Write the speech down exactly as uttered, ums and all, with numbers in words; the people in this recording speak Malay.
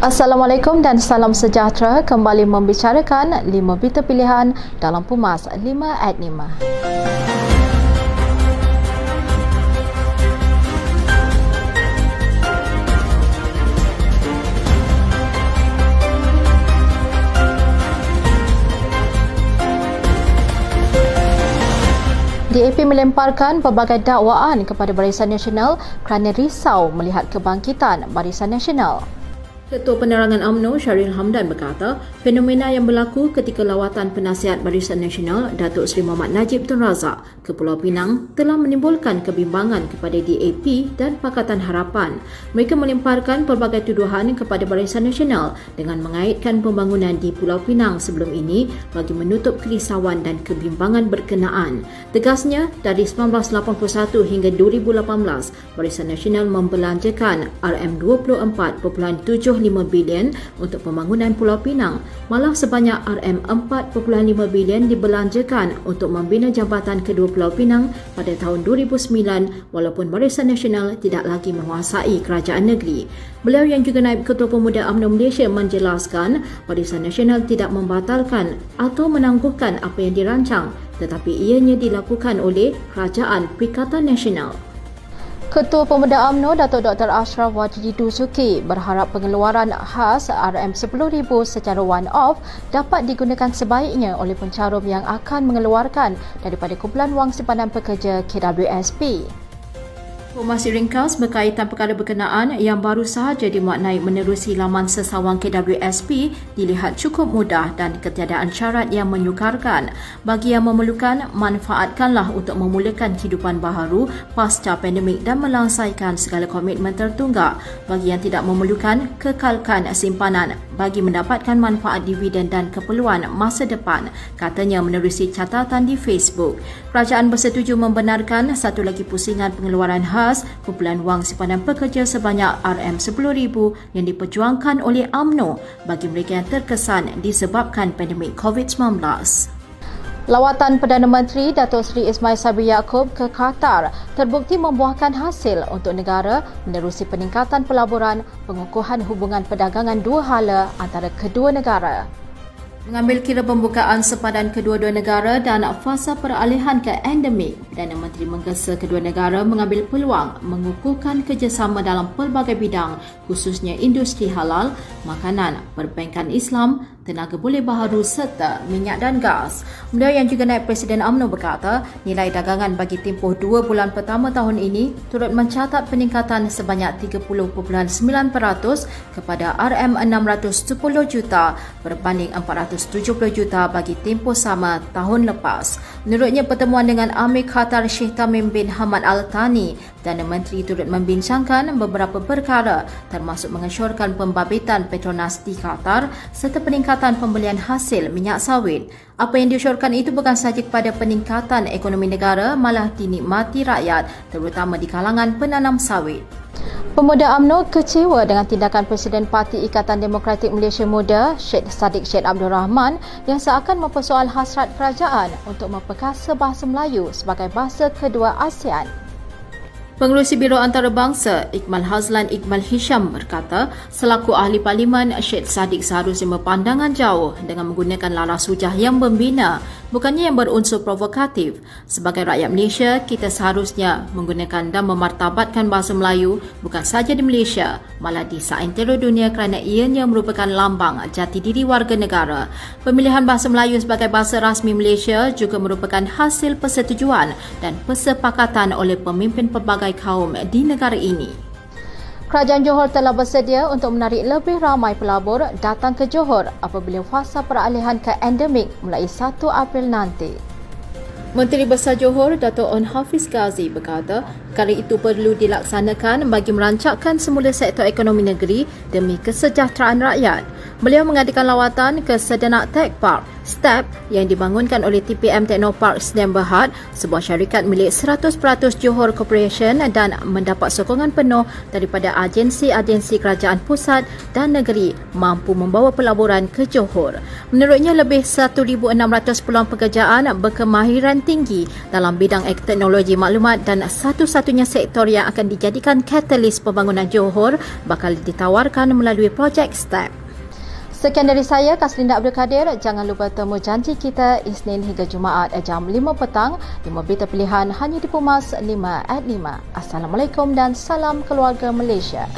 Assalamualaikum dan salam sejahtera, kembali membicarakan lima berita pilihan dalam Pumas lima at lima. D A P melemparkan pelbagai dakwaan kepada Barisan Nasional kerana risau melihat kebangkitan Barisan Nasional. Ketua Penerangan U M N O Syaril Hamdan berkata, fenomena yang berlaku ketika lawatan penasihat Barisan Nasional Datuk Seri Mohd Najib Tun Razak ke Pulau Pinang telah menimbulkan kebimbangan kepada D A P dan Pakatan Harapan. Mereka melemparkan pelbagai tuduhan kepada Barisan Nasional dengan mengaitkan pembangunan di Pulau Pinang sebelum ini bagi menutup kerisauan dan kebimbangan berkenaan. Tegasnya, dari seribu sembilan ratus lapan puluh satu hingga dua ribu lapan belas, Barisan Nasional membelanjakan R M dua puluh empat perpuluhan tujuh lima bilion untuk pembangunan Pulau Pinang, malah sebanyak R M empat perpuluhan lima bilion dibelanjakan untuk membina jambatan kedua Pulau Pinang pada tahun dua ribu sembilan walaupun Barisan Nasional tidak lagi menguasai kerajaan negeri. Beliau yang juga Naib Ketua Pemuda U M N O Malaysia menjelaskan Barisan Nasional tidak membatalkan atau menangguhkan apa yang dirancang, tetapi ianya dilakukan oleh Kerajaan Perikatan Nasional. Ketua Pemuda U M N O Dato' Doktor Ashraf Wajdi Suki berharap pengeluaran khas R M sepuluh ribu secara one-off dapat digunakan sebaiknya oleh pencarum yang akan mengeluarkan daripada kumpulan wang simpanan pekerja K W S P. Informasi ringkas berkaitan perkara berkenaan yang baru sahaja dimuat naik menerusi laman sesawang K W S P dilihat cukup mudah dan ketiadaan syarat yang menyukarkan. Bagi yang memerlukan, manfaatkanlah untuk memulakan kehidupan baharu pasca pandemik dan melangsaikan segala komitmen tertunggak. Bagi yang tidak memerlukan, kekalkan simpanan bagi mendapatkan manfaat dividen dan keperluan masa depan, katanya menerusi catatan di Facebook. Kerajaan bersetuju membenarkan satu lagi pusingan pengeluaran khas kumpulan wang simpanan pekerja sebanyak R M sepuluh ribu yang diperjuangkan oleh U M N O bagi mereka yang terkesan disebabkan pandemik COVID sembilan belas. Lawatan Perdana Menteri Datuk Seri Ismail Sabri Yaakob ke Qatar terbukti membuahkan hasil untuk negara menerusi peningkatan pelaburan pengukuhan hubungan perdagangan dua hala antara kedua negara. Mengambil kira pembukaan sempadan kedua-dua negara dan fasa peralihan ke endemik, Perdana Menteri menggesa kedua negara mengambil peluang mengukuhkan kerjasama dalam pelbagai bidang khususnya industri halal, makanan, perbankan Islam, tenaga boleh baharu serta minyak dan gas. Beliau yang juga Naib Presiden U M N O berkata, nilai dagangan bagi tempoh dua bulan pertama tahun ini turut mencatat peningkatan sebanyak tiga puluh perpuluhan sembilan peratus kepada R M enam ratus sepuluh juta berbanding empat ratus tujuh puluh juta bagi tempoh sama tahun lepas. Menurutnya, pertemuan dengan Amir Qatar Sheikh Tamim bin Hamad Al-Thani, Perdana Menteri turut membincangkan beberapa perkara termasuk mengesyorkan pembabitan Petronas di Qatar serta peningkatan pembelian hasil minyak sawit. Apa yang disyorkan itu bukan sahaja kepada peningkatan ekonomi negara, malah dinikmati rakyat, terutama di kalangan penanam sawit. Pemuda U M N O kecewa dengan tindakan Presiden Parti Ikatan Demokratik Malaysia Muda, Syed Saddiq Syed Abdul Rahman yang seakan mempersoal hasrat kerajaan untuk memperkasa bahasa Melayu sebagai bahasa kedua ASEAN. Pengerusi Biro Antarabangsa Iqmal Hazlan Iqmal Hisham berkata, selaku ahli parlimen, Syed Saddiq seharusnya berpandangan jauh dengan menggunakan lara sujah yang membina, bukannya yang berunsur provokatif. Sebagai rakyat Malaysia, kita seharusnya menggunakan dan memartabatkan bahasa Melayu bukan sahaja di Malaysia, malah di seantero dunia kerana ianya merupakan lambang jati diri warga negara. Pemilihan bahasa Melayu sebagai bahasa rasmi Malaysia juga merupakan hasil persetujuan dan persepakatan oleh pemimpin pelbagai kaum di negara ini. Kerajaan Johor telah bersedia untuk menarik lebih ramai pelabur datang ke Johor apabila fasa peralihan ke endemik mulai satu April nanti. Menteri Besar Johor Datuk Onn Hafiz Ghazi berkata, perkara itu perlu dilaksanakan bagi merancakkan semula sektor ekonomi negeri demi kesejahteraan rakyat. Beliau mengadakan lawatan ke Sedenak Tech Park S T E P yang dibangunkan oleh T P M Technoparks Sdn Bhd, sebuah syarikat milik seratus peratus Johor Corporation dan mendapat sokongan penuh daripada agensi-agensi kerajaan pusat dan negeri mampu membawa pelaburan ke Johor. Menurutnya, lebih seribu enam ratus peluang pekerjaan berkemahiran tinggi dalam bidang teknologi maklumat dan satu-satunya satu-satunya sektor yang akan dijadikan katalis pembangunan Johor bakal ditawarkan melalui projek S T E P. Sekian dari saya, Kaslinda Abdul Kadir. Jangan lupa temu janji kita Isnin hingga Jumaat jam lima petang. lima berita pilihan hanya di Pumas lima at lima. Assalamualaikum dan salam keluarga Malaysia.